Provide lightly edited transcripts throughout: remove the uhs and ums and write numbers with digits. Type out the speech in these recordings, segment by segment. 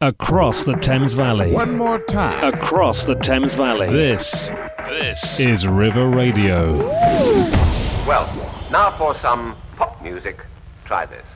Across the Thames Valley. One more time. Across the Thames Valley. This is River Radio. Well, now for some pop music. Try this.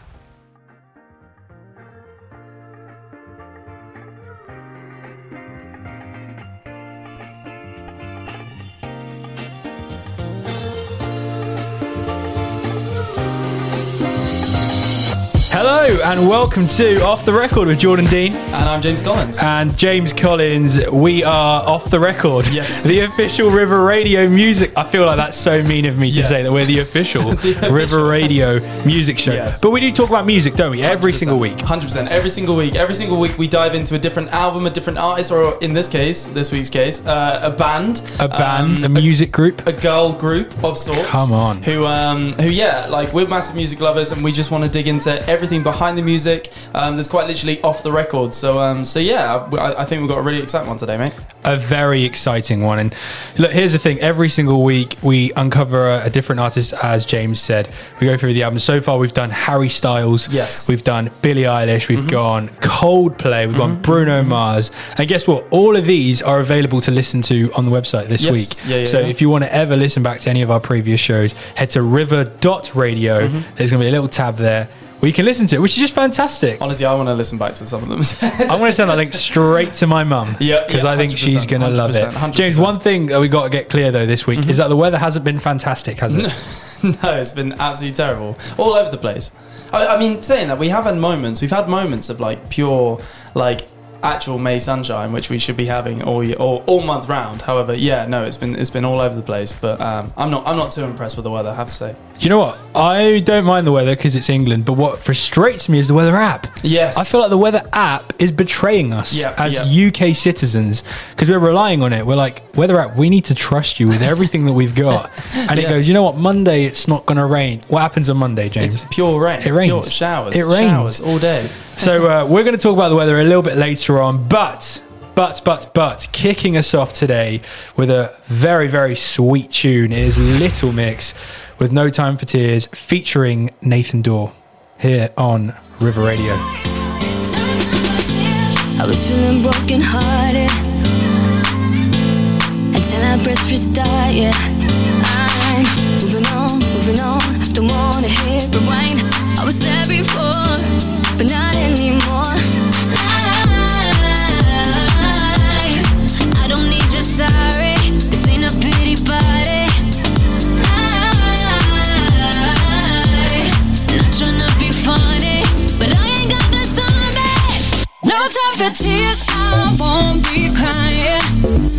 Hello and welcome to Off The Record with Jordan Dean. And I'm James Collins. And James Collins, we are Off The Record. Yes. The official River Radio music. I feel like that's so mean of me to say that we're the official River Radio music show. Yes. But we do talk about music, don't we? Every single week. 100%. Every single week. Every single week we dive into a different album, a different artist, or in this week's case, a band. A music group. A girl group of sorts. Come on. Who we're massive music lovers and we just want to dig into everything behind the music that's quite literally off the record. So I think we've got a really exciting one today, mate. A very exciting one. And look, here's the thing. Every single week we uncover a different artist, as James said. We go through the album. So far we've done Harry Styles. Yes. We've done Billie Eilish. We've gone Coldplay. We've gone Bruno Mars. And guess what? All of these are available to listen to on the website this week. Yeah, so if you want to ever listen back to any of our previous shows, head to river.radio. There's going to be a little tab there. Well, you can listen to it, which is just fantastic. Honestly, I want to listen back to some of them. I want to send that link straight to my mum. Yeah. Because I think she's going to love it. 100%. James, one thing that we got to get clear, though, this week is that the weather hasn't been fantastic, has it? No, it's been absolutely terrible. All over the place. I mean, saying that, we've had moments of, like, pure, like, actual May sunshine, which we should be having all year, all month round. However, it's been all over the place. But I'm not too impressed with the weather, I have to say. You know what? I don't mind the weather because it's England. But what frustrates me is the weather app. Yes, I feel like the weather app is betraying us as UK citizens because we're relying on it. We're like, weather app, we need to trust you with everything that we've got. And it goes, you know what? Monday it's not going to rain. What happens on Monday, James? It's pure rain. It rains. Pure showers. It rains all day. So we're going to talk about the weather a little bit later on, but kicking us off today with a very, very sweet tune is Little Mix with No Time for Tears featuring Nathan Dawe here on River Radio. I was feeling broken hearted until I pressed restart, yeah. I'm moving on, don't want to hear rewind. I was there before, but not anymore. I don't need your sorry. This ain't a pity party. Not tryna be funny, but I ain't got the time, babe. No time for tears, I won't be crying.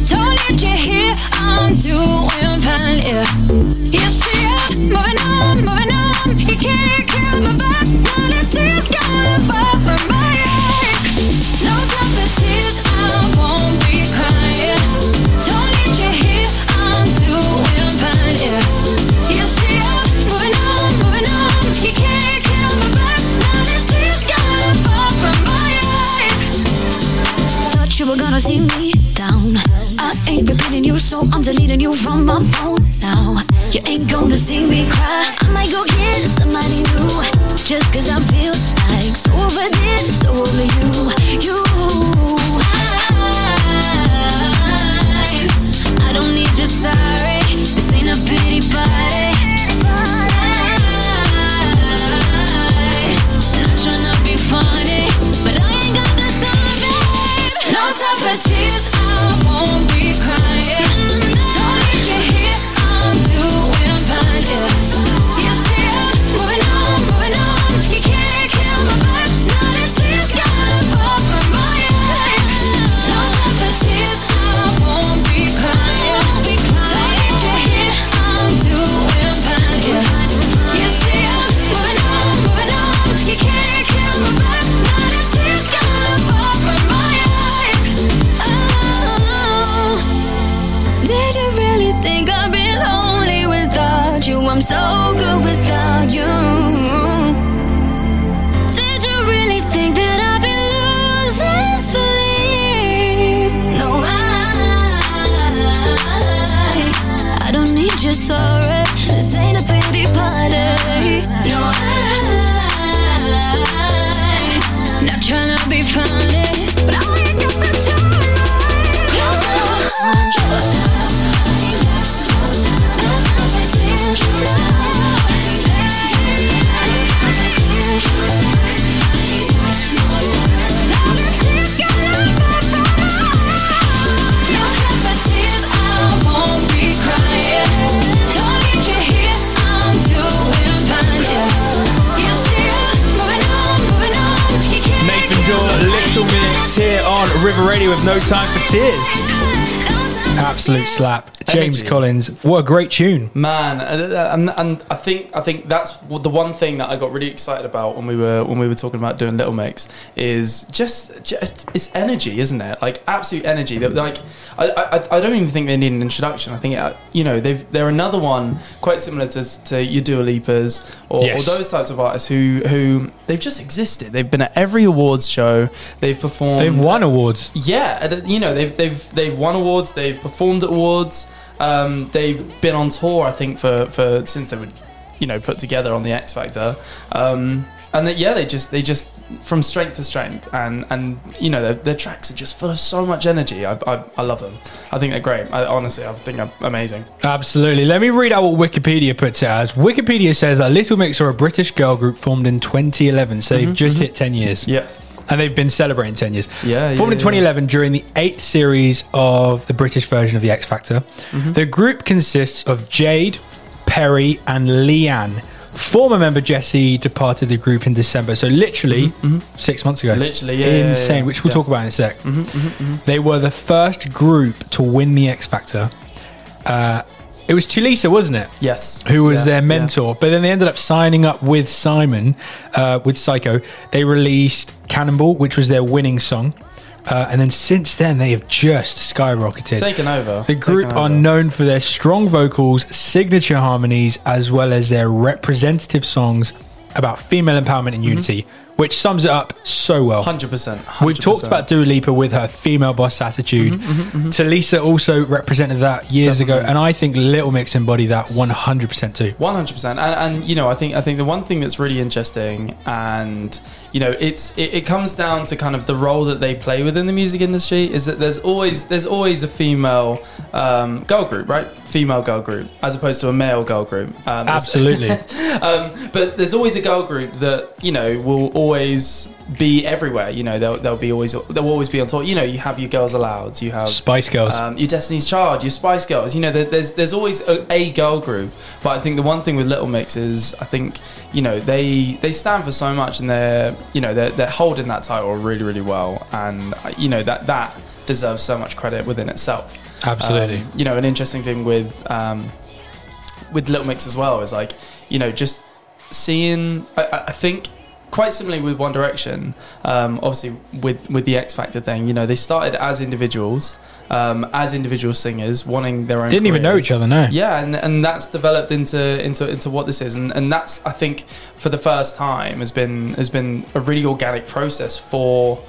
Don't let you hear, I'm doing fine, yeah. You see, I'm moving on. You can't kill my vibe. Tears gotta fall from my eyes. No time for tears, I won't be crying. Don't need you here, I'm doing fine, yeah. You see, I'm moving on. You can't kill my vibe. Now the tears gotta fall from my eyes. Thought you were gonna see me down. I ain't repeating you, so I'm deleting you from my phone now. You ain't gonna see me cry. I might go get somebody new. Just cause I feel like so over this, so over you. I don't need your sorry. This ain't a pity party. Not tryna be funny, but I ain't got the time, babe. No time for tears, I won't be crying. Don't need you here, I'm doing fine, yeah. You see, I'm moving on. You can't kill my vibe. Now the tears gotta fall from my eyes. No time for tears, I won't be crying. Don't let you hear, I'm doing fine, yeah. You see, I'm moving on. You can't kill my vibe. Now the tears gotta fall from my eyes. Oh, did you really think I'd be lonely without you? I'm so good without you. Sorry, this ain't a pity party. No, I'm not trying to be funny. River Radio with No Time for Tears. Absolute slap. James Collins, what a great tune, man. And I think that's the one thing that I got really excited about when we were talking about doing Little Mix, is just it's energy, isn't it? Like absolute energy. Like I don't even think they need an introduction. I think they're another one quite similar to your Dua Lipas or those types of artists who they've just existed. They've been at every awards show. They've performed. They've won awards. Yeah, they've won awards. They've performed at awards. They've been on tour, I think, for since they were, put together on The X Factor, and they just from strength to strength, and their tracks are just full of so much energy. I love them. I think they're great. I think they're amazing. Absolutely. Let me read out what Wikipedia puts it as. Wikipedia says that Little Mix are a British girl group formed in 2011, so they've just hit 10 years. Yeah. And they've been celebrating 10 years. Formed in 2011 during the 8th series of the British version of The X Factor. Mm-hmm. The group consists of Jade, Perrie and Leigh-Anne. Former member Jessie departed the group in December. So literally 6 months ago. Literally, yeah. Insane, which we'll talk about in a sec. Mm-hmm, mm-hmm, mm-hmm. They were the first group to win The X Factor. It was Tulisa, wasn't it? Yes. Who was their mentor. Yeah. But then they ended up signing up with Simon, with Syco. They released Cannonball, which was their winning song. And then since then, they have just skyrocketed. Taken over. The group are known for their strong vocals, signature harmonies, as well as their representative songs about female empowerment and unity, which sums it up so well. 100%. We've talked about Dua Lipa with her female boss attitude. Tulisa also represented that years ago, and I think Little Mix embody that 100% too. 100%. And I think the one thing that's really interesting, and it comes down to kind of the role that they play within the music industry, is that there's always a female girl group, right? Female girl group, as opposed to a male girl group. Absolutely. But there's always a girl group that will always be everywhere. They'll always be on tour. You have your Girls Aloud, you have Spice Girls, your Destiny's Child, your Spice Girls. There's always a girl group. But I think the one thing with Little Mix is they stand for so much, and they're holding that title really, really well, and that deserves so much credit within itself. Absolutely. An interesting thing with Little Mix as well is just seeing. I think, quite similarly with One Direction, obviously with the X Factor thing, they started as individuals, as individual singers, wanting their own. Didn't careers. Even know each other, no. Yeah, and that's developed into what this is, and that's, I think, for the first time has been a really organic process for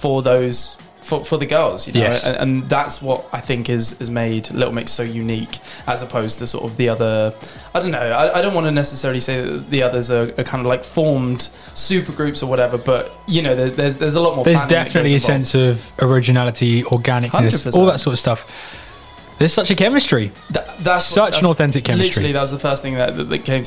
those. For the girls, yes. And that's what I think has made Little Mix so unique, as opposed to sort of the other. I don't know. I don't want to necessarily say that the others are kind of like formed supergroups or whatever, but there's a lot more. There's definitely a sense of originality, organicness, 100%. All that sort of stuff. There's such a chemistry. That's an authentic chemistry. Literally, that was the first thing that came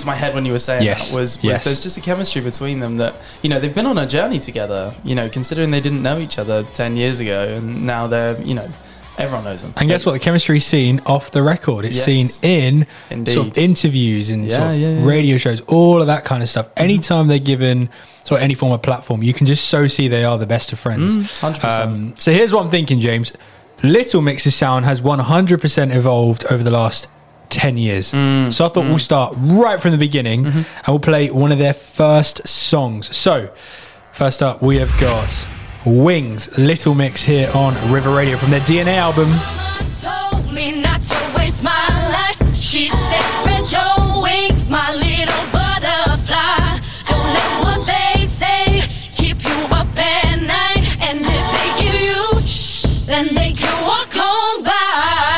to my head when you were saying that was there's just a chemistry between them that, they've been on a journey together, considering they didn't know each other 10 years ago, and now they're, everyone knows them. And guess what? The chemistry's seen off the record. It's seen in sort of interviews and radio shows, all of that kind of stuff. Anytime they're given sort of any form of platform, you can just see they are the best of friends. 100%. So here's what I'm thinking, James. Little Mix's sound has 100% evolved over the last 10 years. So I thought we'll start right from the beginning and we'll play one of their first songs. So first up, we have got Wings, Little Mix here on River Radio from their DNA album. Mama told me not to waste my life. She said, spread your wings, my little butterfly. Don't let what they say keep you up at night. And if they give you, then they can walk on by. Don't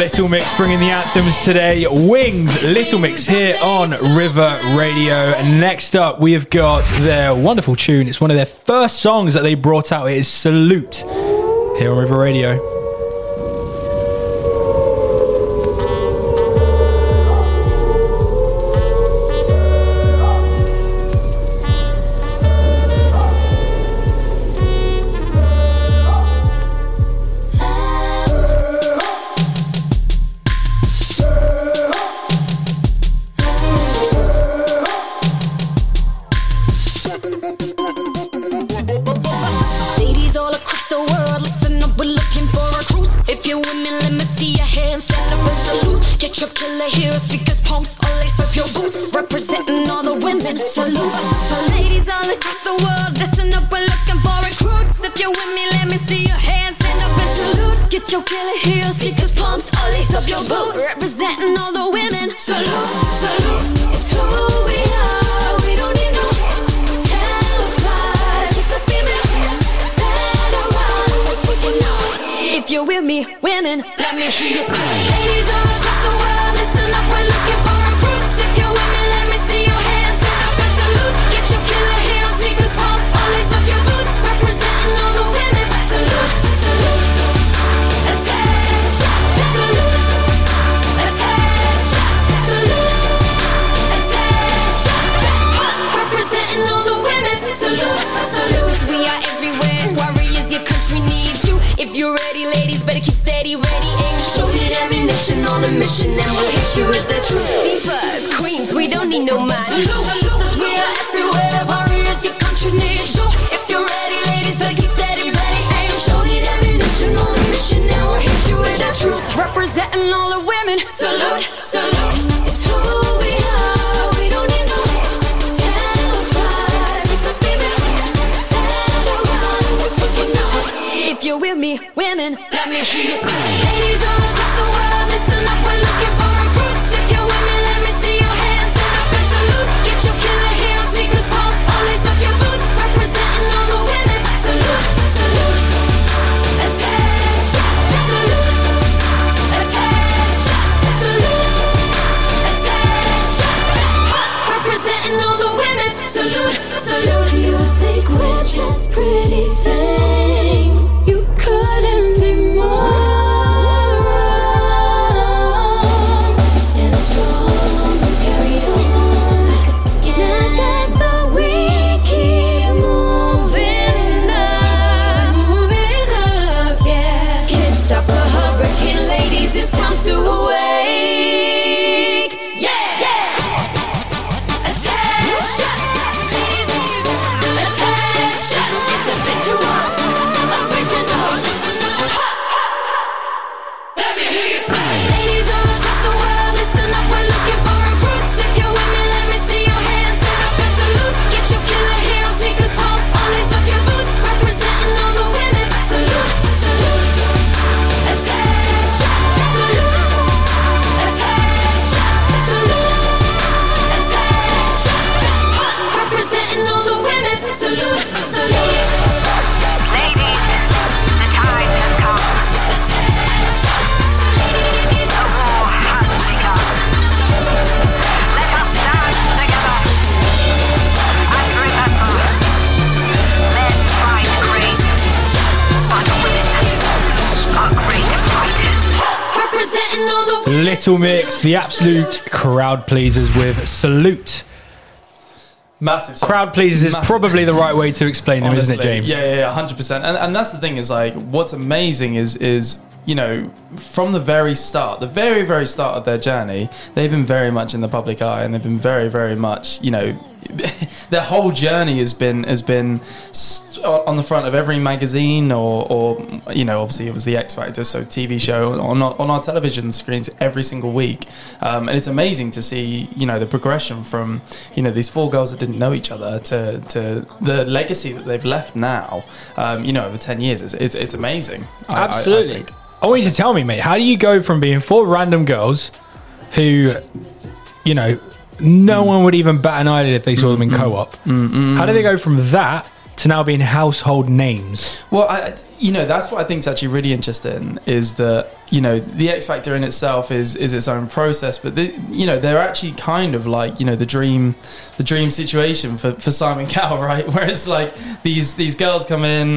Little Mix bringing the anthems today. Wings, Little Mix here on River Radio. And next up, we have got their wonderful tune. It's one of their first songs that they brought out. It is Salute here on River Radio. Little Mix, the absolute crowd pleasers with Salute. Massive song. Crowd pleasers is probably the right way to explain them, honestly, isn't it, James? Yeah, 100%. And that's the thing is, like, what's amazing is you know, from the very start, the very, very start of their journey, they've been very much in the public eye, and they've been very, very much, you know, their whole journey has been on the front of every magazine or you know, obviously it was The X Factor, so TV show on our television screens every single week, and it's amazing to see, you know, the progression from, you know, these four girls that didn't know each other to the legacy that they've left now, you know, over 10 years. It's amazing. Absolutely. I want you to tell me, mate, how do you go from being four random girls who, you know, no one would even bat an eyelid if they saw them in co-op. How do they go from that to now being household names? Well, that's what I think is actually really interesting, is that, you know, the X Factor in itself is its own process, but they're actually kind of like, you know, the dream situation for Simon Cowell, right? Where it's like these girls come in,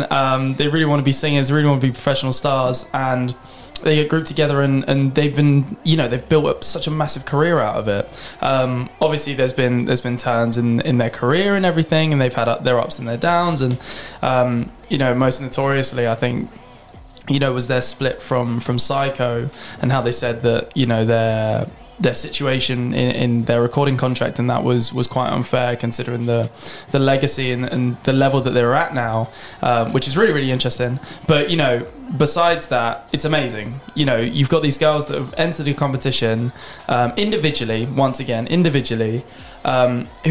they really want to be singers, they really want to be professional stars, and they get grouped together and they've been, you know, they've built up such a massive career out of it. Obviously there's been turns in their career and everything, and they've had their ups and their downs, and you know, most notoriously I think, you know, was their split from Syco, and how they said that, you know, their situation in their recording contract, and that was quite unfair considering the legacy and the level that they're at now, which is really, really interesting. But, you know, besides that, it's amazing. You know, you've got these girls that have entered the competition individually, who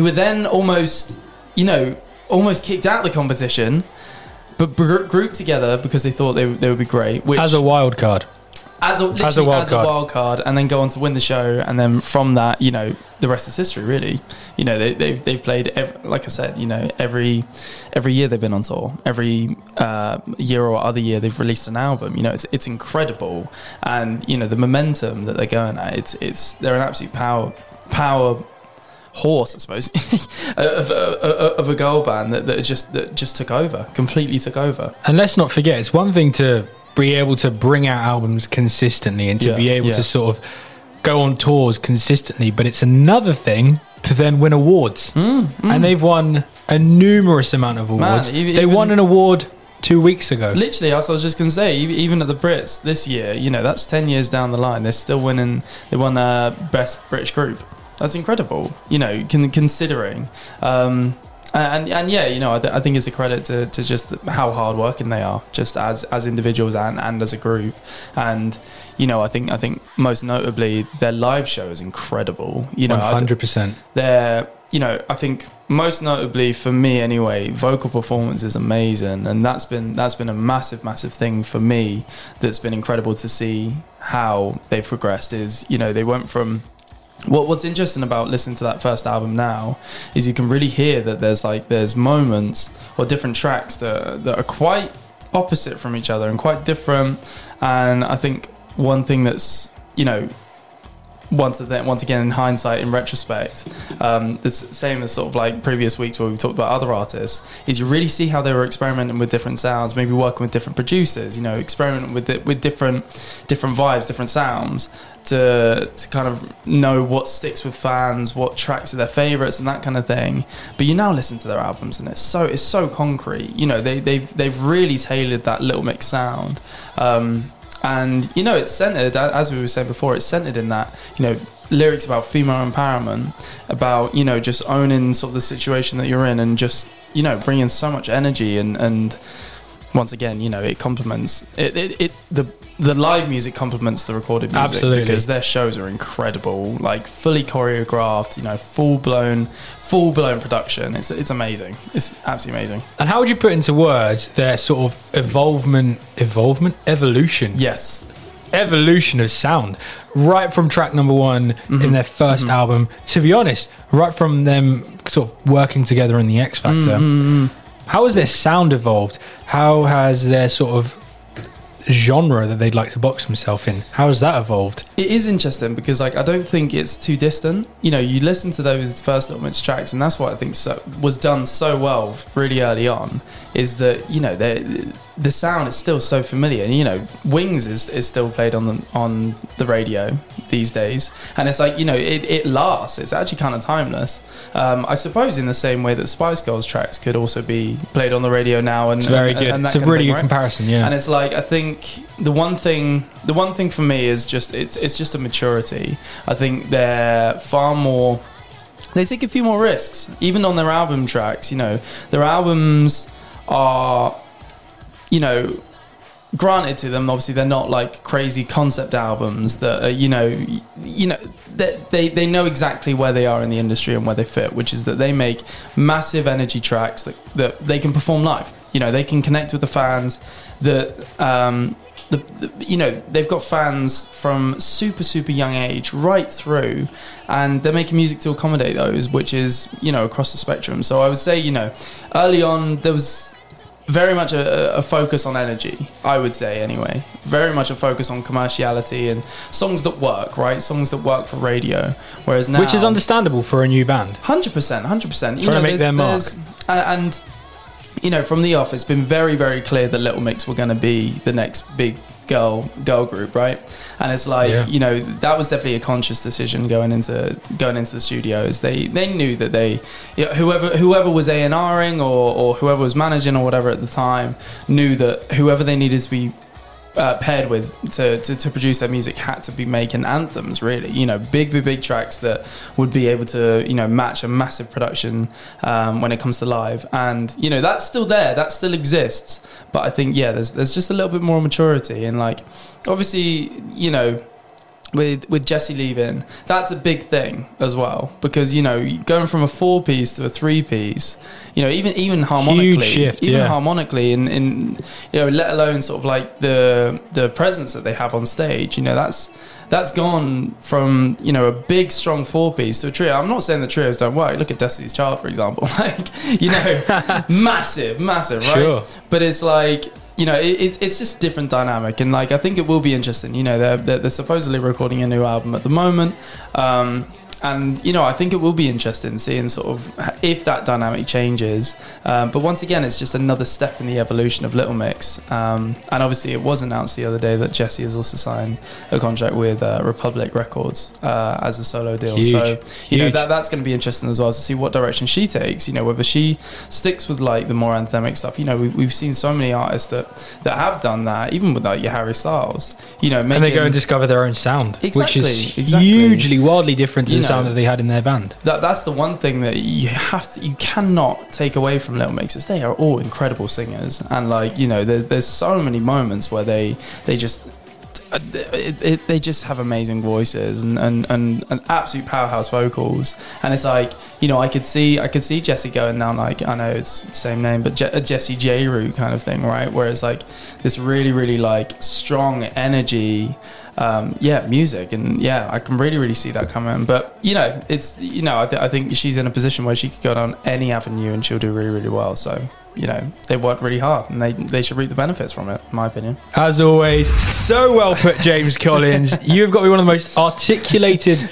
were then almost kicked out of the competition, but grouped together because they thought they would be great. Which, as a wild card. As a wild card, and then go on to win the show, and then from that, you know, the rest is history. Really, you know, they've played like I said, you know, every year they've been on tour, every year or other year they've released an album. You know, it's incredible, and you know the momentum that they're going at. They're an absolute power horse, I suppose, of a girl band that just completely took over. And let's not forget, it's one thing to be able to bring out albums consistently and to be able to sort of go on tours consistently, but it's another thing to then win awards. And they've won a numerous amount of awards. They won an award 2 weeks ago. Literally, I was just going to say, even at the Brits this year, you know, that's 10 years down the line, they're still winning. They won Best British Group. That's incredible, you know, considering... And yeah, you know, I think it's a credit to just how hardworking they are, just as individuals and as a group. And you know, I think most notably their live show is incredible. You know, 100%. They're, you know, I think most notably for me anyway, vocal performance is amazing, and that's been a massive thing for me. That's been incredible to see how they've progressed. Is, you know, they went from... What's interesting about listening to that first album now is you can really hear that there's moments or different tracks that are quite opposite from each other and quite different. And I think one thing that's, you know, once again in hindsight, in retrospect, the same as sort of like previous weeks where we talked about other artists, is you really see how they were experimenting with different sounds, maybe working with different producers, you know, experimenting with different vibes, different sounds, to kind of know what sticks with fans, what tracks are their favourites and that kind of thing. But you now listen to their albums and it's so concrete. You know, they've really tailored that Little Mix sound. And, you know, it's centred, as we were saying before, it's centred in that, you know, lyrics about female empowerment, about, you know, just owning sort of the situation that you're in and just, you know, bringing so much energy and once again, you know, it complements the live music complements the recorded music. Absolutely. Because their shows are incredible, like fully choreographed, you know, full blown production. It's amazing. It's absolutely amazing. And how would you put into words their sort of evolution? Yes. Evolution of sound, right from track number one in their first album, to be honest, right from them sort of working together in the X Factor. How has their sound evolved? How has their sort of genre that they'd like to box themselves in, how has that evolved? It is interesting because, like, I don't think it's too distant. You know, you listen to those first Little Mix tracks, and that's what I think was done so well really early on, is that, you know, the sound is still so familiar. And, you know, Wings is still played on the radio these days, and it's like, you know, it lasts. It's actually kind of timeless. I suppose in the same way that Spice Girls tracks could also be played on the radio now, and it's very good. And it's a really good comparison, yeah. And it's like, I think the one thing for me is just it's just a maturity. I think they're far more... They take a few more risks, even on their album tracks. You know, their albums are, you know, granted to them, obviously they're not like crazy concept albums that are, you know they know exactly where they are in the industry and where they fit, which is that they make massive energy tracks that they can perform live. You know, they can connect with the fans, that you know, they've got fans from super, super young age right through, and they're making music to accommodate those, which is, you know, across the spectrum. So I would say, you know, early on there was very much a focus on energy, I would say anyway. Very much a focus on commerciality and songs that work, right? Songs that work for radio. Whereas now, which is understandable for a new band. 100%, 100%. You trying to make their mark. And you know, from the off, it's been very, very clear that Little Mix were going to be the next big girl group, right? And it's like, yeah, you know, that was definitely a conscious decision going into the studios. They knew that they, you know, whoever was A&Ring or whoever was managing or whatever at the time knew that whoever they needed to be paired with to produce their music had to be making anthems, really, you know, big tracks that would be able to, you know, match a massive production when it comes to live. And you know, that's still there, that still exists, but I think, yeah, there's just a little bit more maturity. And like, obviously, you know, with Jesse leaving, that's a big thing as well, because, you know, going from a 4-piece to a 3-piece, you know, even harmonically, huge shift, even, yeah, harmonically, in you know, let alone sort of like the presence that they have on stage, you know, that's gone from, you know, a big strong 4-piece to a trio. I'm not saying the trios don't work. Look at Destiny's Child, for example, like, you know, massive, right? Sure. But it's like, you know, it's just different dynamic. And like, I think it will be interesting. You know, they're supposedly recording a new album at the moment, and you know, I think it will be interesting seeing sort of if that dynamic changes, but once again, it's just another step in the evolution of Little Mix, and obviously it was announced the other day that Jesse has also signed a contract with Republic Records as a solo deal. Huge. So you know, that's going to be interesting as well, to see what direction she takes, you know, whether she sticks with like the more anthemic stuff. You know, we've seen so many artists that have done that, even with like your Harry Styles, you know, and they go and discover their own sound, which is hugely, wildly different to the sound that they had in their band. That's the one thing that you cannot take away from Little Mix, is they are all incredible singers. And like, you know, there's so many moments where they just have amazing voices and absolute powerhouse vocals. And it's like, you know, I could see Jesse going down, like, I know it's the same name, but Jesse J-Roo kind of thing, right? Where it's like this really, really like strong energy, music, and yeah, I can really see that coming. But you know, it's, you know, I think she's in a position where she could go down any avenue and she'll do really well. So you know, they worked really hard and they should reap the benefits from it, in my opinion. As always, so well put, James Collins. You've got to be one of the most articulated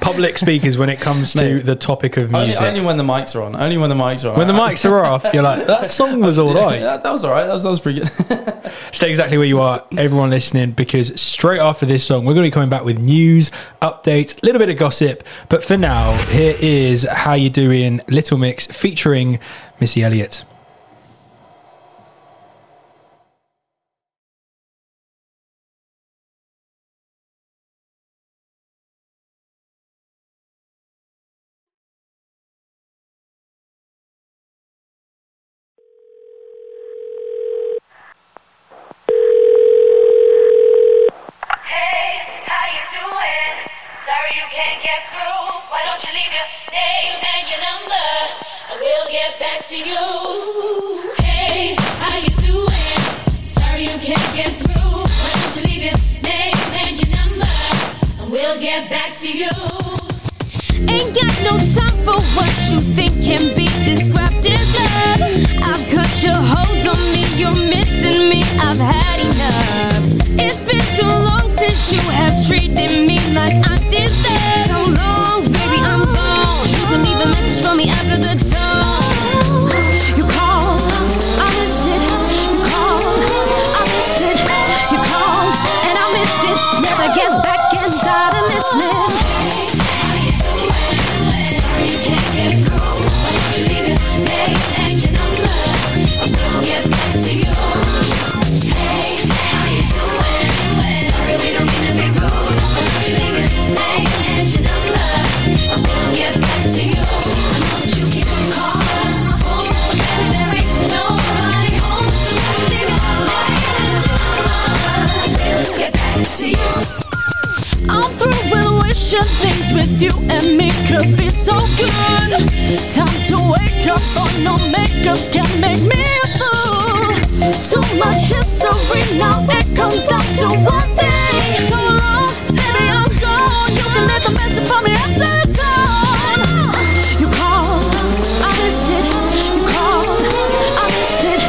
public speakers when it comes to the topic of music. Only when the mics are on. When the mics are off, you're like, that song was all right. That was all right. That was pretty good. Stay exactly where you are, everyone listening, because straight after this song, we're going to be coming back with news, updates, a little bit of gossip. But for now, here is How You Doing, Little Mix featuring Missy Elliott. picture things with you and me could be so good. Time to wake up, oh no, makeups can make me a fool. Too much history now, it comes down to one thing. So long, baby, I'm gone. You can leave the message for me after dawn. You called, I missed it. You called, I missed it.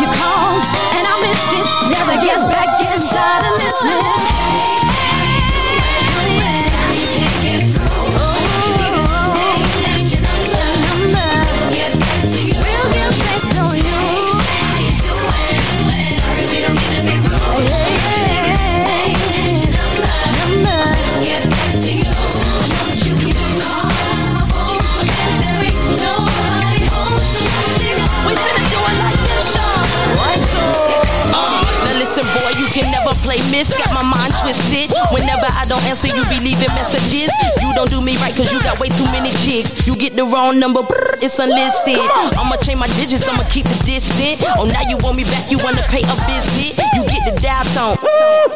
You called, and I missed it. Never get back inside and listen. Play miss, got my mind twisted. Whenever I don't answer, you be leaving messages. You don't do me right, cause you got way too many chicks. You get the wrong number, brr, it's unlisted. I'ma change my digits, I'ma keep the distance. Oh, now you want me back, you wanna pay a visit. You get the dial tone,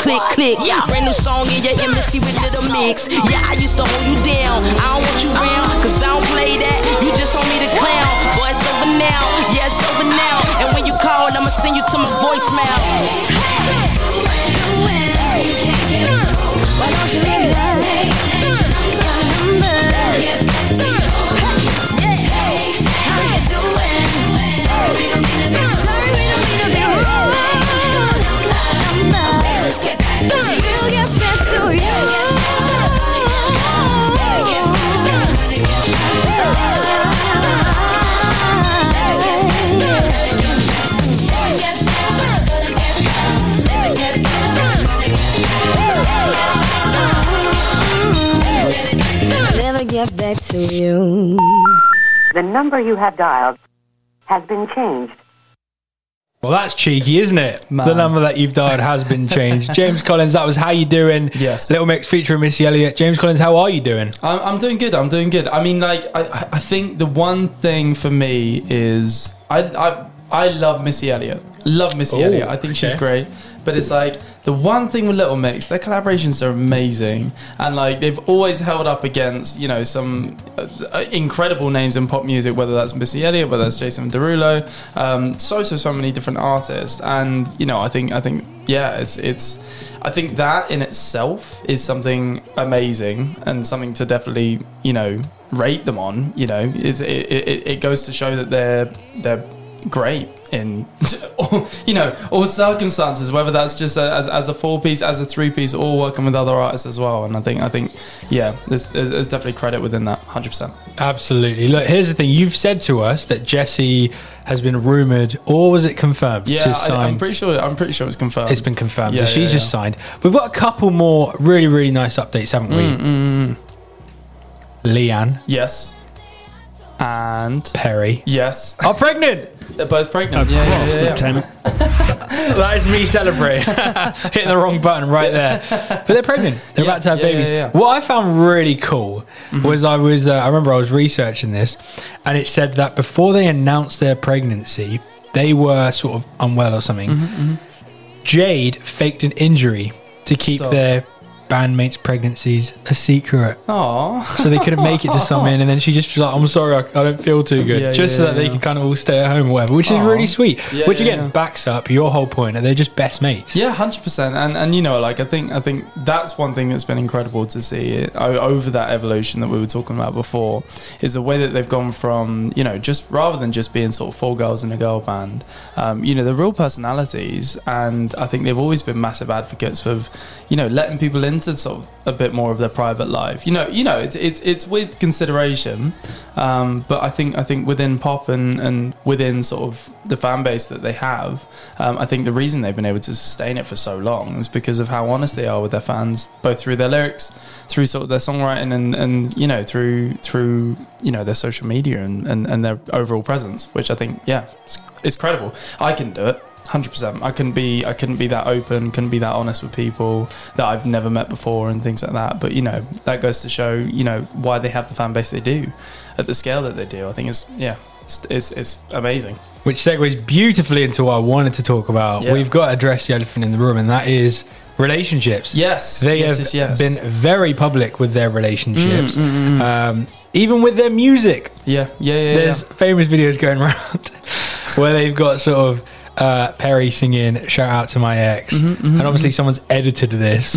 click, click. Brand new song in your embassy with Little Mix. Yeah, I used to hold you down, I don't want you round, cause I don't play that, you just want me to clown. Boy, it's over now, yeah, it's over now. And when you call, I'ma send you to my voicemail. Why don't you leave back to you. The number you have dialed has been changed. Well, that's cheeky, isn't it? Man. The number that you've dialed has been changed. James Collins, that was How You Doing? Yes. Little Mix featuring Missy Elliott. James Collins, how are you doing? I'm doing good. I'm doing good. I mean, like, I think the one thing for me is I love Missy Elliott. Love Missy Elliott. I think she's great. But it's like, the one thing with Little Mix, their collaborations are amazing. And like, they've always held up against, you know, some incredible names in pop music, whether that's Missy Elliott, whether that's Jason Derulo, so many different artists. And, you know, I think, yeah, it's, I think that in itself is something amazing and something to definitely, you know, rate them on. You know, it goes to show that they're great in, you know, all circumstances, whether that's just as a four piece, as a three piece, or working with other artists as well. And I think yeah, there's definitely credit within that. 100%. Absolutely. Look, here's the thing. You've said to us that Jesse has been rumoured, or was it confirmed? Yeah, to sign? I'm pretty sure it's confirmed. It's been confirmed. Yeah, so she's just signed. We've got a couple more really, really nice updates, haven't we? Leigh-Anne. Yes. And Perrie. Yes. Are pregnant. They're both pregnant. That is me celebrating. Hitting the wrong button right there. But they're pregnant. They're about to have babies. What I found really cool was I remember I was researching this, and it said that before they announced their pregnancy, they were sort of unwell or something. Jade faked an injury to keep their bandmates' pregnancies a secret. Aww. So they couldn't make it to something, and then she just was like, I'm sorry, I don't feel too good, so that they can kind of all stay at home or whatever, which is really sweet, which again backs up your whole point that they're just best mates. 100%. And you know, like, I think that's one thing that's been incredible to see over that evolution that we were talking about before, is the way that they've gone from, you know, just rather than just being sort of four girls in a girl band, you know, the real personalities. And I think they've always been massive advocates of, you know, letting people into sort of a bit more of their private life. You know, it's with consideration, but I think within pop and within sort of the fan base that they have, I think the reason they've been able to sustain it for so long is because of how honest they are with their fans, both through their lyrics, through sort of their songwriting, and you know, through you know, their social media and their overall presence, which I think, yeah, it's credible. I can do it. 100%. I couldn't be that open, couldn't be that honest with people that I've never met before and things like that. But you know, that goes to show, you know, why they have the fan base they do at the scale that they do. I think it's amazing. Which segues beautifully into what I wanted to talk about. We've got to address the elephant in the room, and that is relationships. Yes. They have been very public with their relationships. Even with their music. Yeah. There's famous videos going around where they've got sort of Perrie singing "Shout Out to My Ex," and obviously someone's edited this,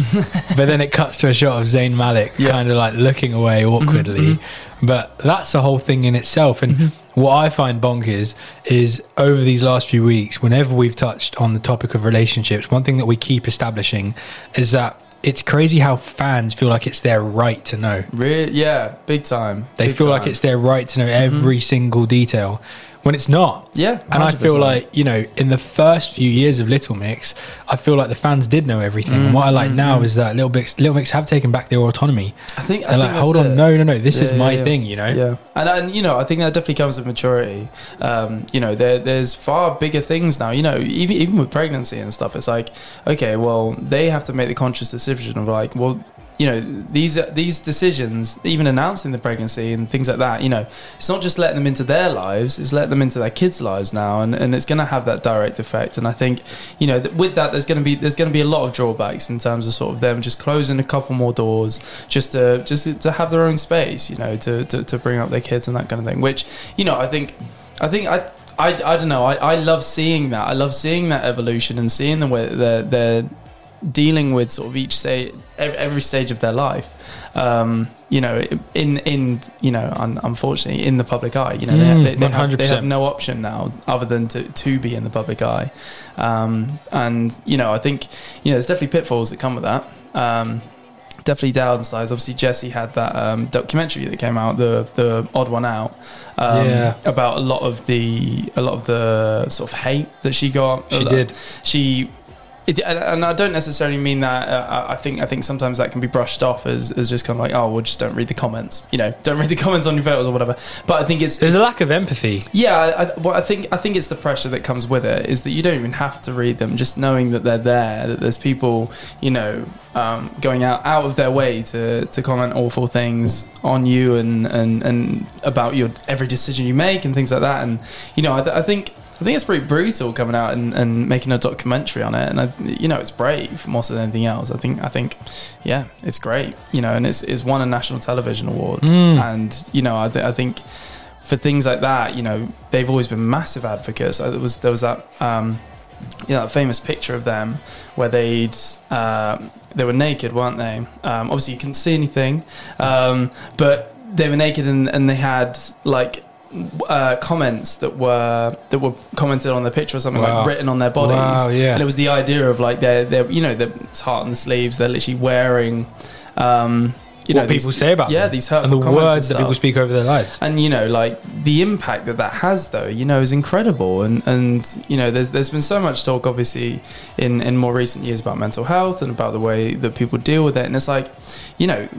but then it cuts to a shot of Zayn Malik kind of like looking away awkwardly. But that's the whole thing in itself. And what I find bonkers is over these last few weeks, whenever we've touched on the topic of relationships, one thing that we keep establishing is that it's crazy how fans feel like it's their right to know. Big time. Like it's their right to know every single detail, when it's not. Yeah. 100%. And I feel like, you know, in the first few years of Little Mix, I feel like the fans did know everything. And what I like now is that Little Mix have taken back their autonomy. I think, hold on, no, this is my thing, you know? Yeah. And, you know, I think that definitely comes with maturity. You know, there's far bigger things now, you know, even with pregnancy and stuff. It's like, okay, well, they have to make the conscious decision of like, well, you know, these decisions, even announcing the pregnancy and things like that, you know, it's not just letting them into their lives, it's letting them into their kids' lives now, and it's going to have that direct effect. And I think, you know, with that, there's going to be a lot of drawbacks in terms of sort of them just closing a couple more doors, just to have their own space, you know, to bring up their kids and that kind of thing. Which, you know, I think I don't know. I love seeing that. I love seeing that evolution and seeing the way they're dealing with sort of each stage, every stage of their life, you know, in you know, unfortunately in the public eye, you know, they have no option now other than to be in the public eye, and you know, I think, you know, there's definitely pitfalls that come with that, definitely downsides. Obviously Jesse had that documentary that came out, the odd one out, about a lot of the sort of hate that she got. And I don't necessarily mean that. I think sometimes that can be brushed off as just kind of like, oh, well, just don't read the comments. You know, don't read the comments on your photos or whatever. But I think there's a lack of empathy. Yeah, I think it's the pressure that comes with it, is that you don't even have to read them. Just knowing that they're there, that there's people, you know, going out of their way to comment awful things on you and about your every decision you make and things like that. And, you know, I think it's pretty brutal coming out and making a documentary on it, and you know, it's brave more so than anything else. I think, yeah, it's great, you know, and it's won a national television award, and you know, I think for things like that, you know, they've always been massive advocates. There was that you know, that famous picture of them where they were naked, weren't they? Obviously you couldn't see anything, but they were naked and they had like. Comments that were commented on the picture or something, wow. like written on their bodies, wow, yeah. and it was the idea of like they're you know, it's heart on the sleeves, they're literally wearing you know, what people say about them, these hurtful and the words that people speak over their lives, and you know, like the impact that has, though, you know, is incredible. And you know, there's been so much talk obviously in more recent years about mental health and about the way that people deal with it, and it's like, you know,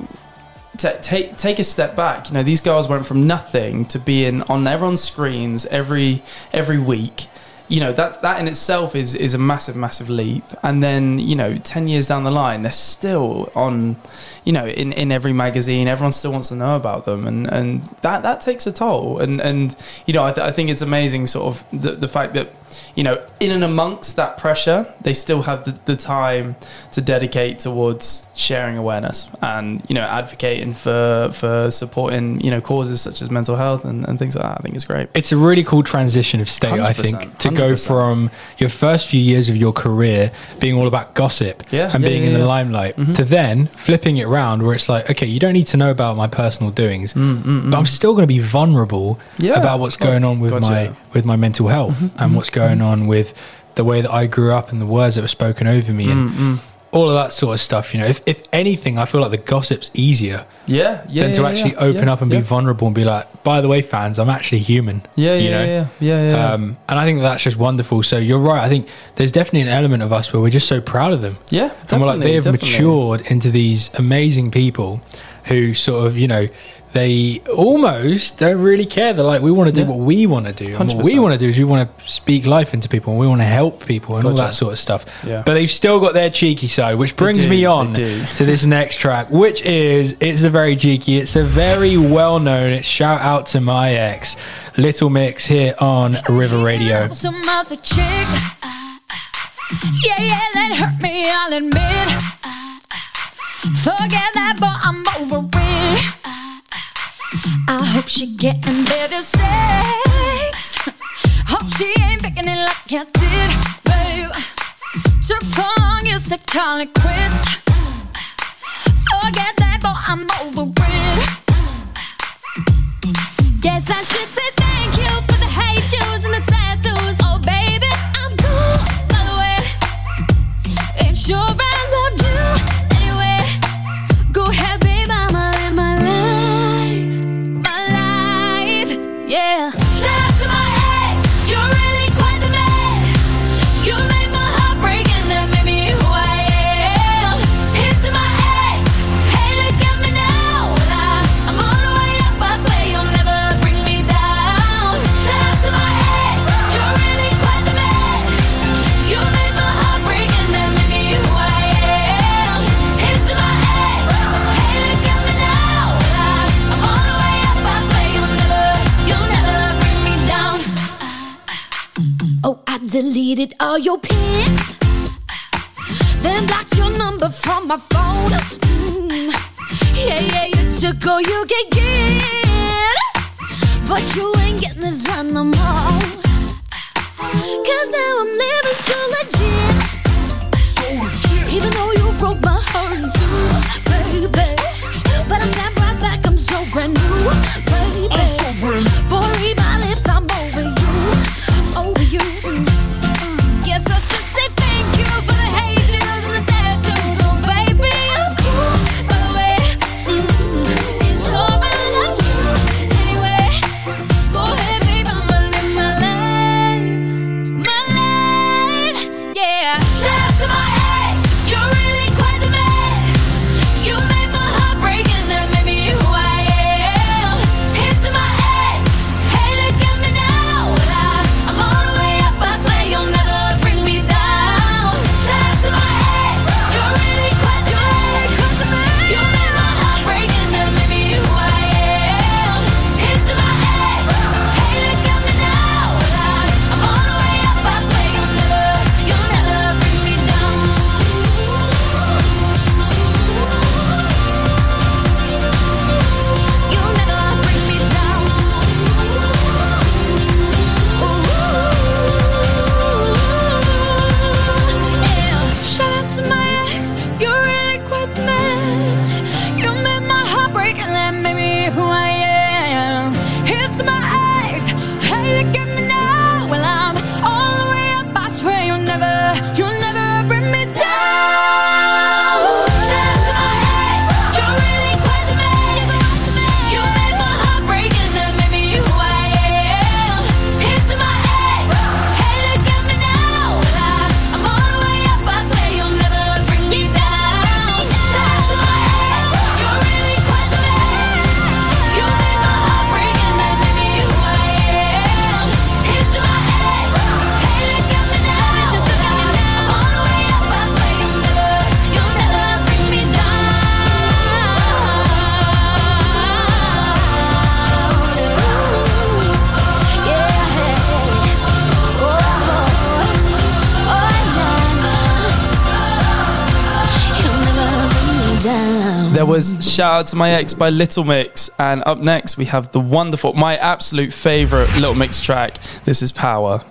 take a step back. You know, these girls went from nothing to being on everyone's screens every week. You know, that in itself is a massive leap. And then, you know, 10 years down the line, they're still on, you know, in every magazine. Everyone still wants to know about them, and that takes a toll. And you know, I think it's amazing sort of the fact that, you know, in and amongst that pressure, they still have the time to dedicate towards sharing awareness and, you know, advocating for supporting, you know, causes such as mental health and things like that. I think it's great. It's a really cool transition of state, I think, to 100%. Go from your first few years of your career being all about gossip and being in the limelight to then flipping it around where it's like, okay, you don't need to know about my personal doings, but I'm still going to be vulnerable about what's going on with my mental health and what's going on with the way that I grew up and the words that were spoken over me and all of that sort of stuff. You know, if anything, I feel like the gossip's easier than to actually open up and be vulnerable and be like, by the way, fans, I'm actually human. And I think that's just wonderful. So you're right, I think there's definitely an element of us where we're just so proud of them, and we're like, they have matured into these amazing people who sort of, you know, they almost don't really care. They're like, we want to do what we want to do. And what we want to do is we want to speak life into people, and we want to help people and all that sort of stuff. Yeah. But they've still got their cheeky side, which brings me on to this next track, which is, it's a very cheeky, it's a very well-known, it's "Shout Out to My Ex," Little Mix here on River Radio. Some other chick. Yeah, yeah, that hurt me, I'll admit. Forget that, but I'm over it. I hope she getting better sex. Hope she ain't picking it like I did, babe. Took so long, you said call it quits. Forget that, but I'm over it. Guess I should say thank you for the hate juice and the tattoos. Oh, baby, I'm cool, by the way. And sure I loved you anyway. Go ahead, babe, I'ma live my life, yeah. Deleted all your pics, then blocked your number from my phone. Yeah, yeah, you took all you could get, but you ain't getting this done no more. Cause now I'm living so legit, so legit. Even though you broke my heart in two, baby, but I snap right back, I'm so brand new, baby. I'm so brand new. Boy, read my lips, I'm over you, over you. So she said thank you for the hate juice and the tattoos. Oh baby, I'm cool, by the way. It's sure I love you anyway. Go ahead, babe, I'ma live my life, yeah. Shout out to my ex, you're really quite the man. You made my heart break and that made me who I am. Here's to my ex, hey look at me now. I'm all the way up, I swear you'll never. There was Shout Out to My Ex by Little Mix, and up next we have the wonderful, my absolute favourite Little Mix track. This is Power.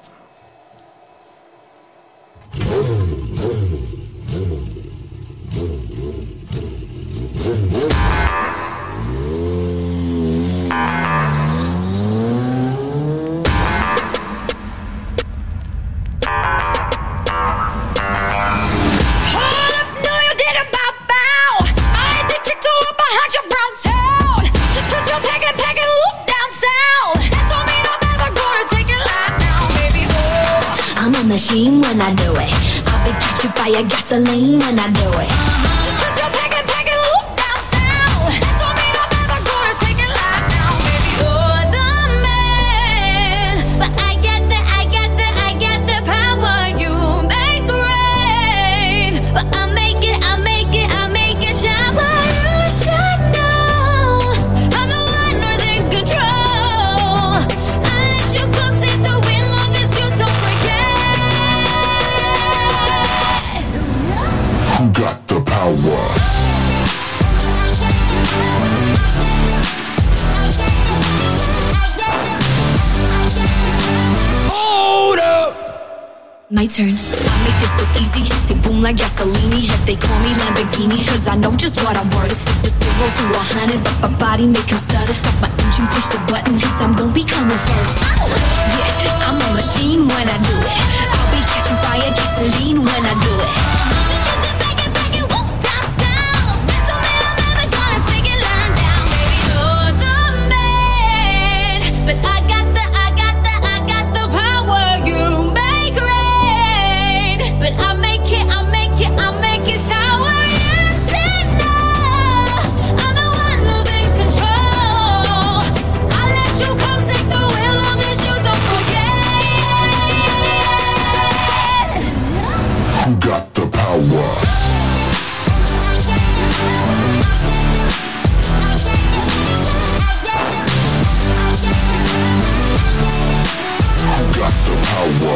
Machine when I do it, I'll be catching fire, gasoline when I do it. Just cause you're packing, whoop down sound. That don't mean I'm ever gonna take it live now, baby. You're the man, but I got the power you make rain. But I make it shine. Well, you should know I'm the one who's in control. I let you come take the wind long as you don't forget. my turn. I make this look easy, tick boom like gasoline. If they call me Lamborghini, cause I know just what I'm worth. Roll through 100, but my body make him stutter. Stop my engine, push the button, cause I'm gon' be coming first. Yeah, I'm a machine when I do it. I'll be catching fire, gasoline when I do it. Just get your back and whoop down south. That's all man, I'm never gonna take it lying down. Baby, you're the man, but I got the power you make rain. But I make it shower. You said no, I'm the one who's in control. I let you come take the wheel long as you don't forget. Who got the power? Got the power. Got the power.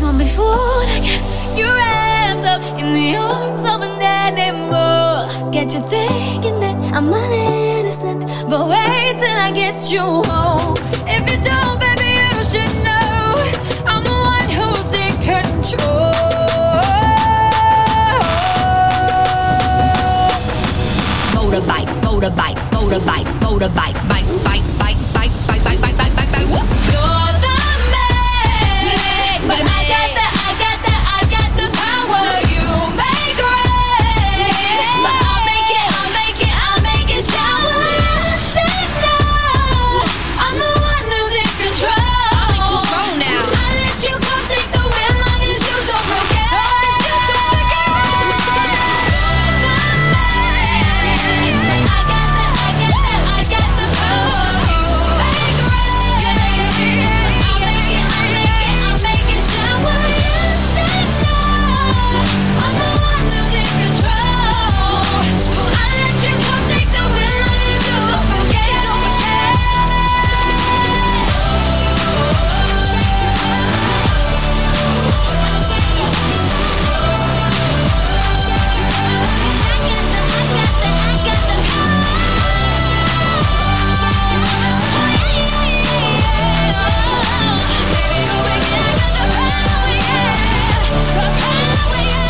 Don't be fooled. Get your hands up in the arms of an animal. Get you thinking that I'm not innocent, but wait till I get you home. If you don't, baby, you should know I'm the one who's in control. Motorbike, motorbike, motorbike, bike, bike, bike, bike, bike, bike, bike, bike, bike, bike. You're the man, but I got the power. You make rain, but I'll make it shower. You should know, I'm the one who's in control. I'm in control now. I let you come take the wheel, long as you don't forget.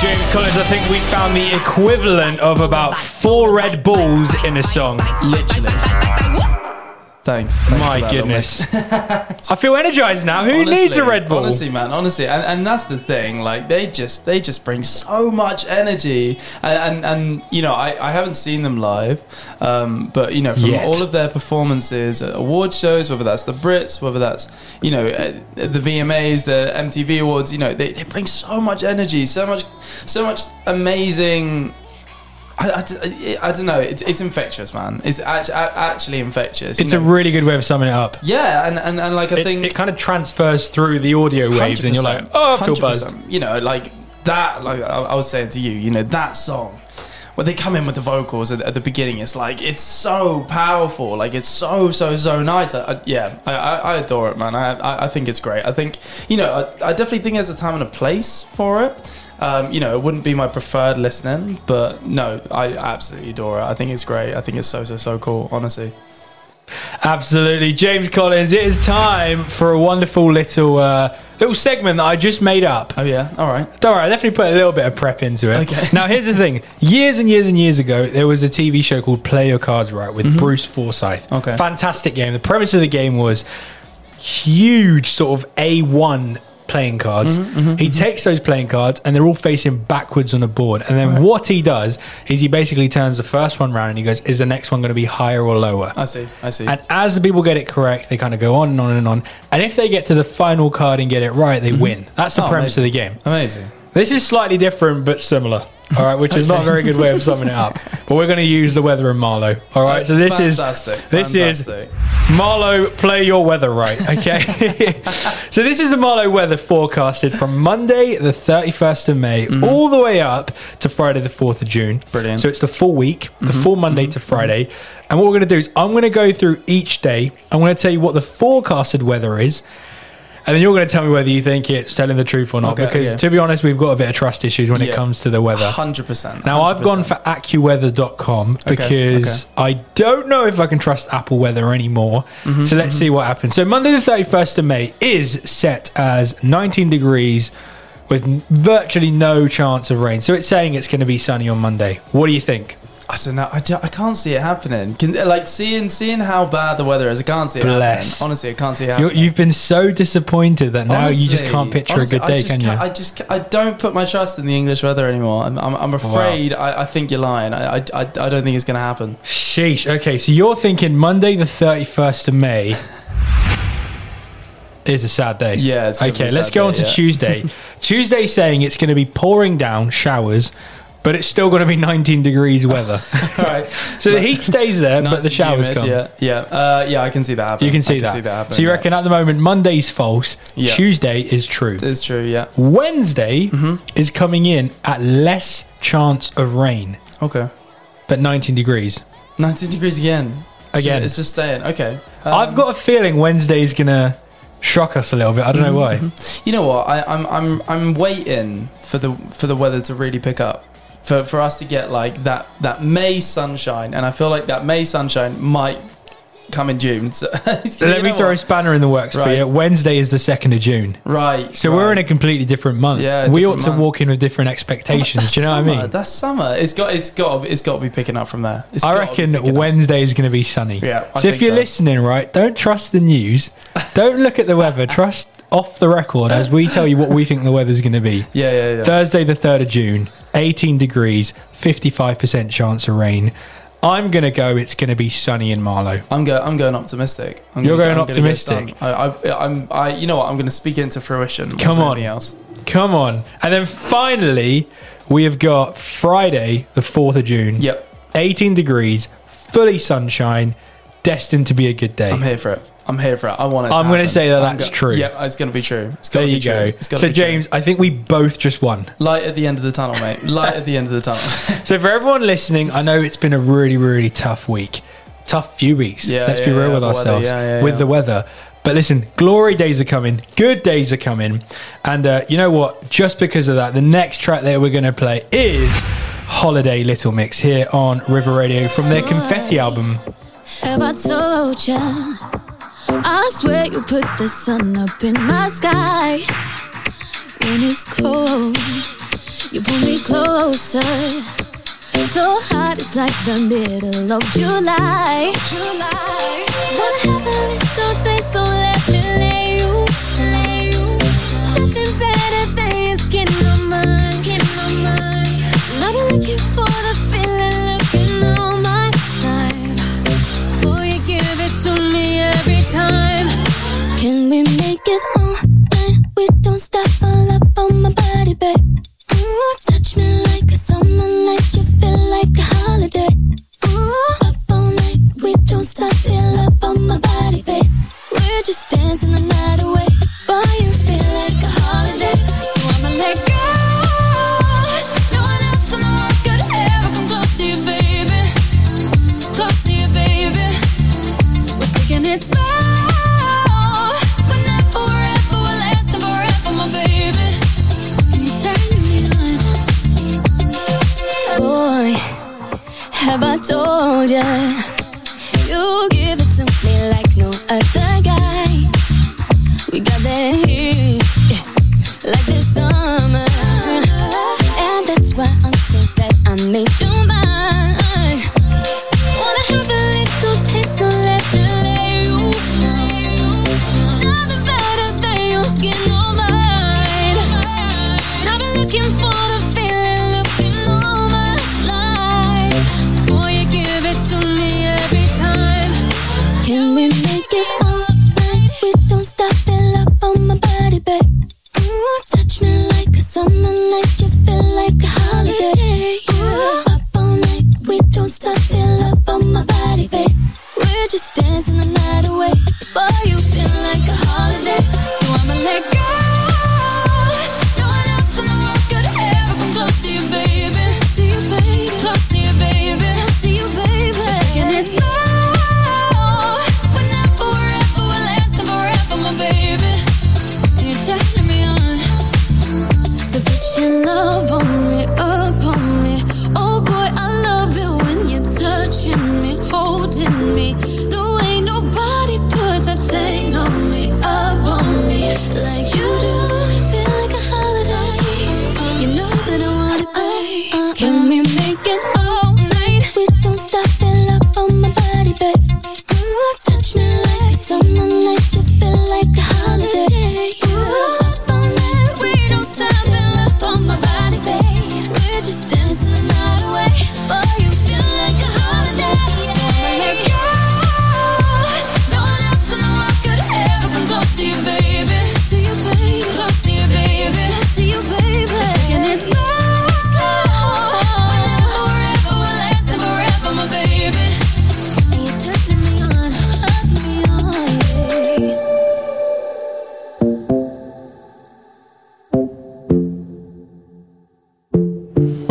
James Collins, I think we found the equivalent of about 4 Red Bulls in a song. Literally. Thanks my goodness. I feel energized now. Who needs a Red Bull? Honestly, man. And that's the thing. Like they just bring so much energy. And you know, I haven't seen them live, but you know, from all of their performances, award shows, whether that's the Brits, whether that's you know the VMAs, the MTV Awards, you know, they bring so much energy, so much amazing. I don't know. It's infectious, man. It's actually infectious. It's a really good way of summing it up. Yeah, and like I think it kind of transfers through the audio waves, and you're like, oh, I feel buzzed. You know, like that. Like I was saying to you, you know, that song when they come in with the vocals at the beginning, it's like it's so powerful. Like it's so nice. I adore it, man. I think it's great. I think you know, I definitely think there's a time and a place for it. You know, it wouldn't be my preferred listening, but no, I absolutely adore it. I think it's great. I think it's so cool, honestly. Absolutely. James Collins, it is time for a wonderful little segment that I just made up. Oh yeah, alright. Don't worry, I definitely put a little bit of prep into it. Okay. Now here's the thing, years ago, there was a TV show called Play Your Cards Right with Bruce Forsyth. Okay. Fantastic game. The premise of the game was huge sort of A1 playing cards. He takes those playing cards and they're all facing backwards on a board, and then what he does is he basically turns the first one round and he goes, is the next one going to be higher or lower? I see. And as the people get it correct, they kind of go on and on and on, and if they get to the final card and get it right, they win. That's the premise of the game. Amazing. This is slightly different but similar, all right, which is not a very good way of summing it up, but we're going to use the weather in Marlow. All right, so this is Marlow Play Your Weather Right, okay? So this is the Marlow weather forecasted from Monday the 31st of May all the way up to Friday the 4th of June. Brilliant. So it's the full week, the full Monday to Friday, and what we're going to do is I'm going to go through each day. I'm going to tell you what the forecasted weather is. And then you're going to tell me whether you think it's telling the truth or not. Okay, because to be honest, we've got a bit of trust issues when it comes to the weather. 100%. Now, I've gone for accuweather.com because I don't know if I can trust Apple Weather anymore. Mm-hmm, so let's see what happens. So Monday the 31st of May is set as 19 degrees with virtually no chance of rain. So it's saying it's going to be sunny on Monday. What do you think? I don't know. I can't see it happening. Seeing how bad the weather is, I can't see it happening. Honestly, I can't see it happening. You've been so disappointed that now you just can't picture a good day, can you? I don't put my trust in the English weather anymore. I'm afraid. Wow. I think you're lying. I don't think it's going to happen. Sheesh. Okay, so you're thinking Monday the 31st of May is a sad day. Yeah, it's okay, let's go on to Tuesday. Tuesday's saying it's going to be pouring down showers, but it's still going to be 19 degrees weather. All right. So the heat stays there, nice, but the showers come. Yeah, I can see that happen. You can see that happen. So you reckon at the moment Monday's false, Tuesday is true. It is true, yeah. Wednesday is coming in at less chance of rain. Okay. But 19 degrees. 19 degrees again. It's just staying. Okay. I've got a feeling Wednesday's going to shock us a little bit. I don't know why. You know what? I'm waiting for the weather to really pick up. For us to get like that May sunshine, and I feel like that May sunshine might come in June. So let me throw a spanner in the works for you. Wednesday is the 2nd of June. Right. So we're in a completely different month. Yeah, we ought to walk in with different expectations. Do you know what I mean? That's summer. It's got to be picking up from there. I reckon Wednesday is going to be sunny. Yeah. So if you're listening, right, don't trust the news. Don't look at the weather. Trust Off The Record as we tell you what we think the weather's going to be. Yeah. Thursday the 3rd of June. 18 degrees, 55% chance of rain. I'm going to go, it's going to be sunny in Marlow. I'm going optimistic. You're going optimistic. You know what? I'm going to speak into fruition. Come on. And then finally, we have got Friday, the 4th of June. Yep. 18 degrees, fully sunshine, destined to be a good day. I'm here for it. I want it. I'm going to say that's true. Yeah, it's going to be true. There you go. So, James, I think we both just won. Light at the end of the tunnel, mate. So, for everyone listening, I know it's been a really, really tough week. Tough few weeks. Let's be real with ourselves with the weather. But listen, glory days are coming. Good days are coming. And you know what? Just because of that, the next track that we're going to play is Holiday, Little Mix, here on River Radio from their Confetti album. Have I told you? I swear you put the sun up in my sky. When it's cold, you pull me closer. So hot, it's like the middle of July. But heaven so tastes, so let me lay you. Nothing better than your skin on mine. Not looking for the feeling, looking on my life. Will you give it to me every time? Can we make it all night? We don't stop, all up on my body, babe. Ooh, touch me like a summer night. You feel like a holiday. Ooh, up all night. We don't stop, feel up on my body, babe. We're just dancing the night away. Boy, you feel like a holiday. So I'ma let go. No one else in the world could ever come close to you, baby. Close to you, baby. We're taking it slow. Have I told ya? You give it to me like no other guy. We got that heat, like the summer. And that's why I'm so glad I made you mine. Wanna have a little taste, so let me lay you down. Nothing better than your skin on mine. And I've been looking for the feeling, looking on my life. Give it to me every time. Can we make it all night? We don't stop, fill up on my body, babe. Ooh, touch me like a summer night. You feel like a holiday. Ooh, up all night. We don't stop, fill up on my body, babe. We're just dancing the night away. Boy, you feel like a holiday. So I'ma let go. No one else in the world could ever come close to you, baby. Close to you, baby. Baby,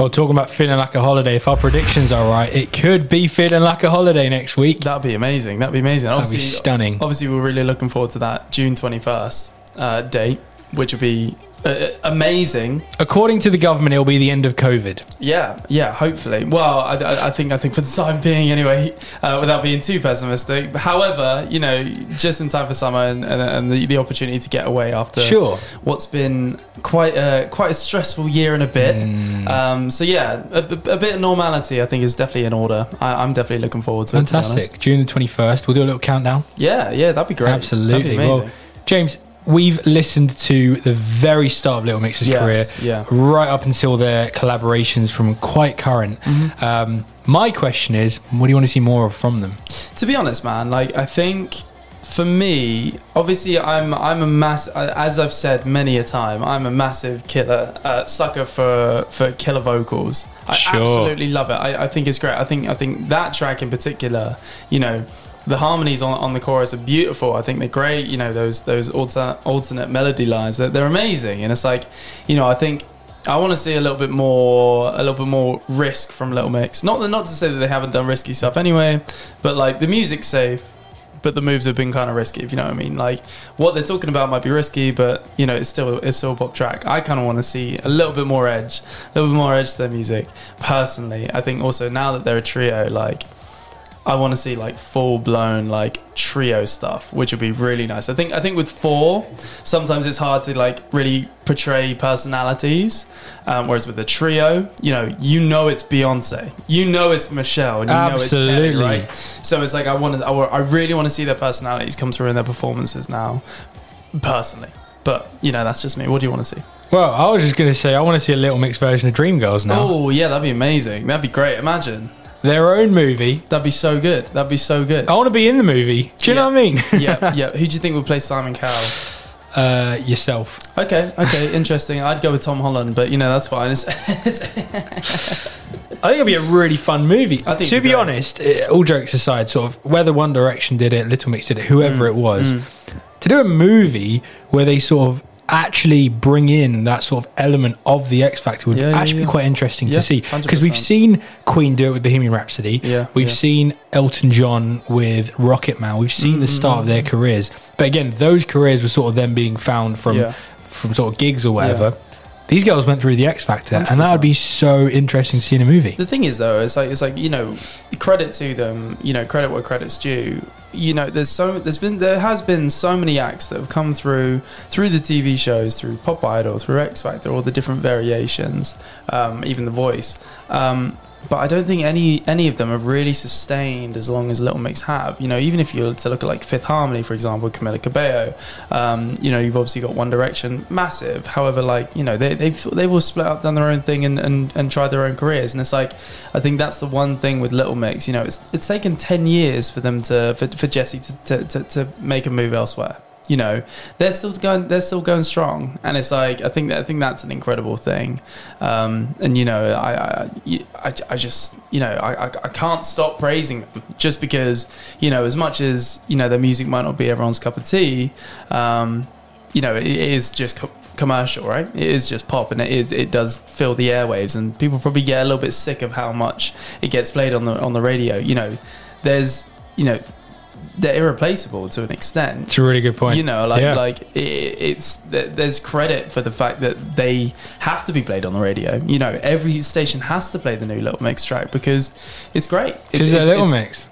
well, talking about feeling like a holiday, if our predictions are right, it could be feeling like a holiday next week. That'd be amazing. That'd be stunning. Obviously, we're really looking forward to that June 21st date, which would be amazing. According to the government, it'll be the end of COVID. Yeah, hopefully. Well, I think for the time being anyway, without being too pessimistic. However, you know, just in time for summer and the opportunity to get away after what's been quite a stressful year and a bit. So yeah, a bit of normality I think is definitely in order. I'm definitely looking forward to it. Fantastic. June the 21st, we'll do a little countdown. Yeah, that'd be great. Absolutely. That'd be amazing. Well, James, we've listened to the very start of Little Mix's career, right up until their collaborations from quite current. Mm-hmm. My question is, what do you want to see more of from them? To be honest, man, like I think for me, obviously I'm a massive, as I've said many a time, I'm a massive sucker for killer vocals. I absolutely love it. I think it's great. I think that track in particular, you know, the harmonies on the chorus are beautiful. I think they're great. You know, those alternate melody lines, they're amazing. And it's like, you know, I think I want to see a little bit more risk from Little Mix. Not to say that they haven't done risky stuff anyway, but like the music's safe, but the moves have been kind of risky, if you know what I mean. Like what they're talking about might be risky, but you know, it's still a pop track. I kind of want to see a little bit more edge to their music. Personally, I think also now that they're a trio, like, I want to see like full blown like trio stuff, which would be really nice. I think with four, sometimes it's hard to like really portray personalities, whereas with a trio, you know it's Beyonce, you know it's Michelle, and you absolutely know it's Kelly, right? So it's like I really want to see their personalities come through in their performances now, personally. But you know, that's just me. What do you want to see? Well, I was just gonna say I want to see a Little Mix version of Dreamgirls now. Oh yeah, that'd be amazing. That'd be great. Imagine. Their own movie. That'd be so good. I want to be in the movie. Do you know what I mean? yeah. Who do you think would play Simon Cowell? Yourself. Okay. Interesting. I'd go with Tom Holland, but you know, that's fine. I think it'd be a really fun movie. To be honest, all jokes aside, sort of whether One Direction did it, Little Mix did it, whoever it was, to do a movie where they sort of actually bring in that sort of element of the X Factor would be quite interesting to see, because we've seen Queen do it with Bohemian Rhapsody, we've seen Elton John with Rocket Man, we've seen the start of their careers, but again those careers were sort of them being found from sort of gigs or whatever. These girls went through the X Factor, 100%. And that would be so interesting to see in a movie. The thing is, though, it's like you know, credit to them. You know, credit where credit's due. You know, there has been so many acts that have come through the TV shows, through Pop Idol, through X Factor, all the different variations, even The Voice. But I don't think any of them have really sustained as long as Little Mix have. You know, even if you were to look at like Fifth Harmony, for example, Camila Cabello, you know, you've obviously got One Direction, massive. However, like, you know, they've all split up, done their own thing and tried their own careers. And it's like, I think that's the one thing with Little Mix, you know, it's taken 10 years for them for Jessie to make a move elsewhere. You know, they're still going strong, and it's like I think that's an incredible thing, and you know, I just, you know, I can't stop praising them, just because, you know, as much as, you know, their music might not be everyone's cup of tea, you know, it is just commercial, right? It is just pop, and it does fill the airwaves, and people probably get a little bit sick of how much it gets played on the radio. You know, there's, you know, they're irreplaceable to an extent. It's a really good point. You know, there's credit for the fact that they have to be played on the radio. You know, every station has to play the new Little Mix track because it's great. Because they're Little Mix.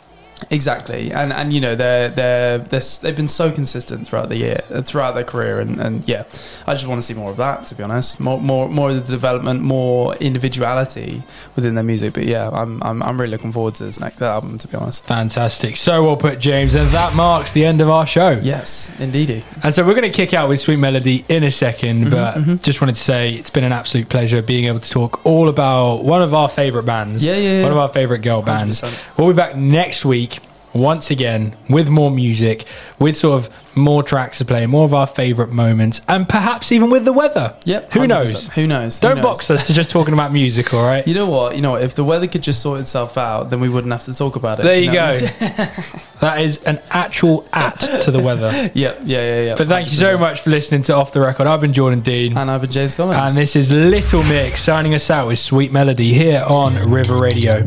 Exactly, and you know, they've been so consistent throughout their career, and yeah, I just want to see more of that, to be honest, more of the development, more individuality within their music. But yeah, I'm really looking forward to this next album, to be honest. Fantastic, so well put, James, and that marks the end of our show. Yes, indeedy. And so we're going to kick out with Sweet Melody in a second, but just wanted to say it's been an absolute pleasure being able to talk all about one of our favourite bands, one of our favourite girl bands. 100%. We'll be back next week once again with more music, with sort of more tracks to play, more of our favourite moments, and perhaps even with the weather. Yep. Who 100%. Knows? Who knows? Don't box us to just talking about music, all right? You know what? If the weather could just sort itself out, then we wouldn't have to talk about it. There you go. That is an actual at to the weather. Yep. But thank 100%. You so much for listening to Off The Record. I've been Jordan Dean. And I've been James Collins. And this is Little Mix signing us out with Sweet Melody here on River Radio.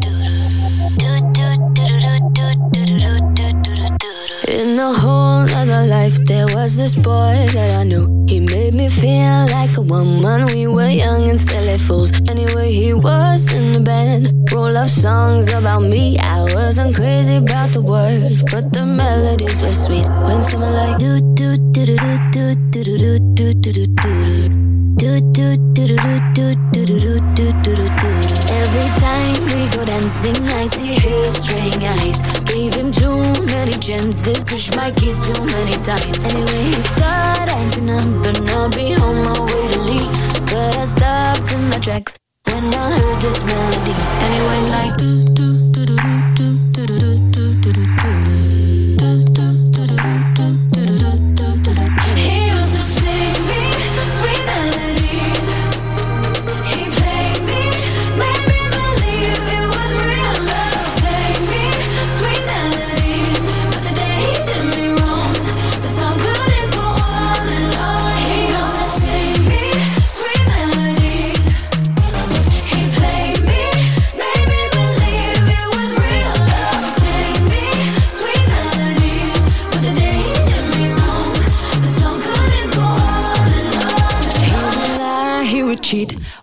In a whole other life, there was this boy that I knew. He made me feel like a woman. We were young and silly fools. Anyway, he was in the band. Roll off songs about me. I wasn't crazy about the words, but the melodies were sweet. When someone like do do do do do do do do do do do do do do do do do do. Every time we go dancing, I see his string eyes. Gave him too many chances, pushed my keys too many times. Anyway, he started acting up and I'll be on my way to leave. But I stopped in my tracks when I heard this melody. And it went like do do do do do do do do do do do do.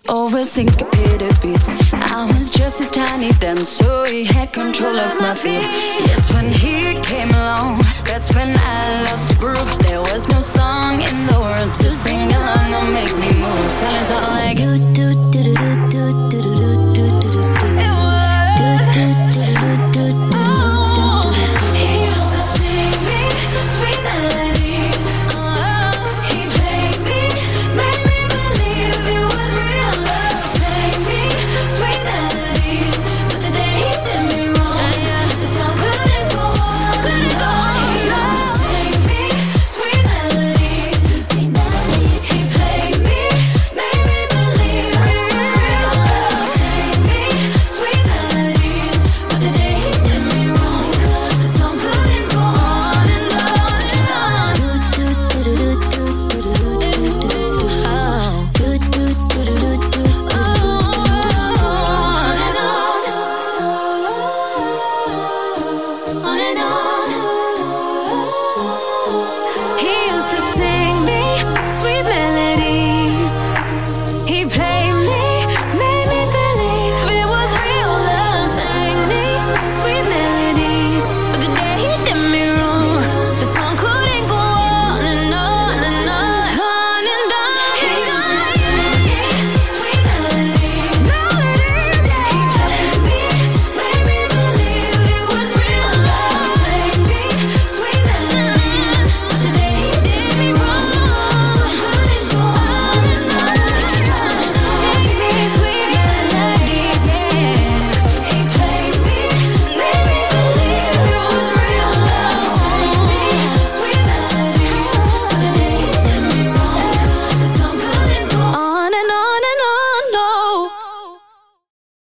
Oversyncopated beats. I was just his tiny dance, so he had control of my feet. Yes, when he came along, that's when I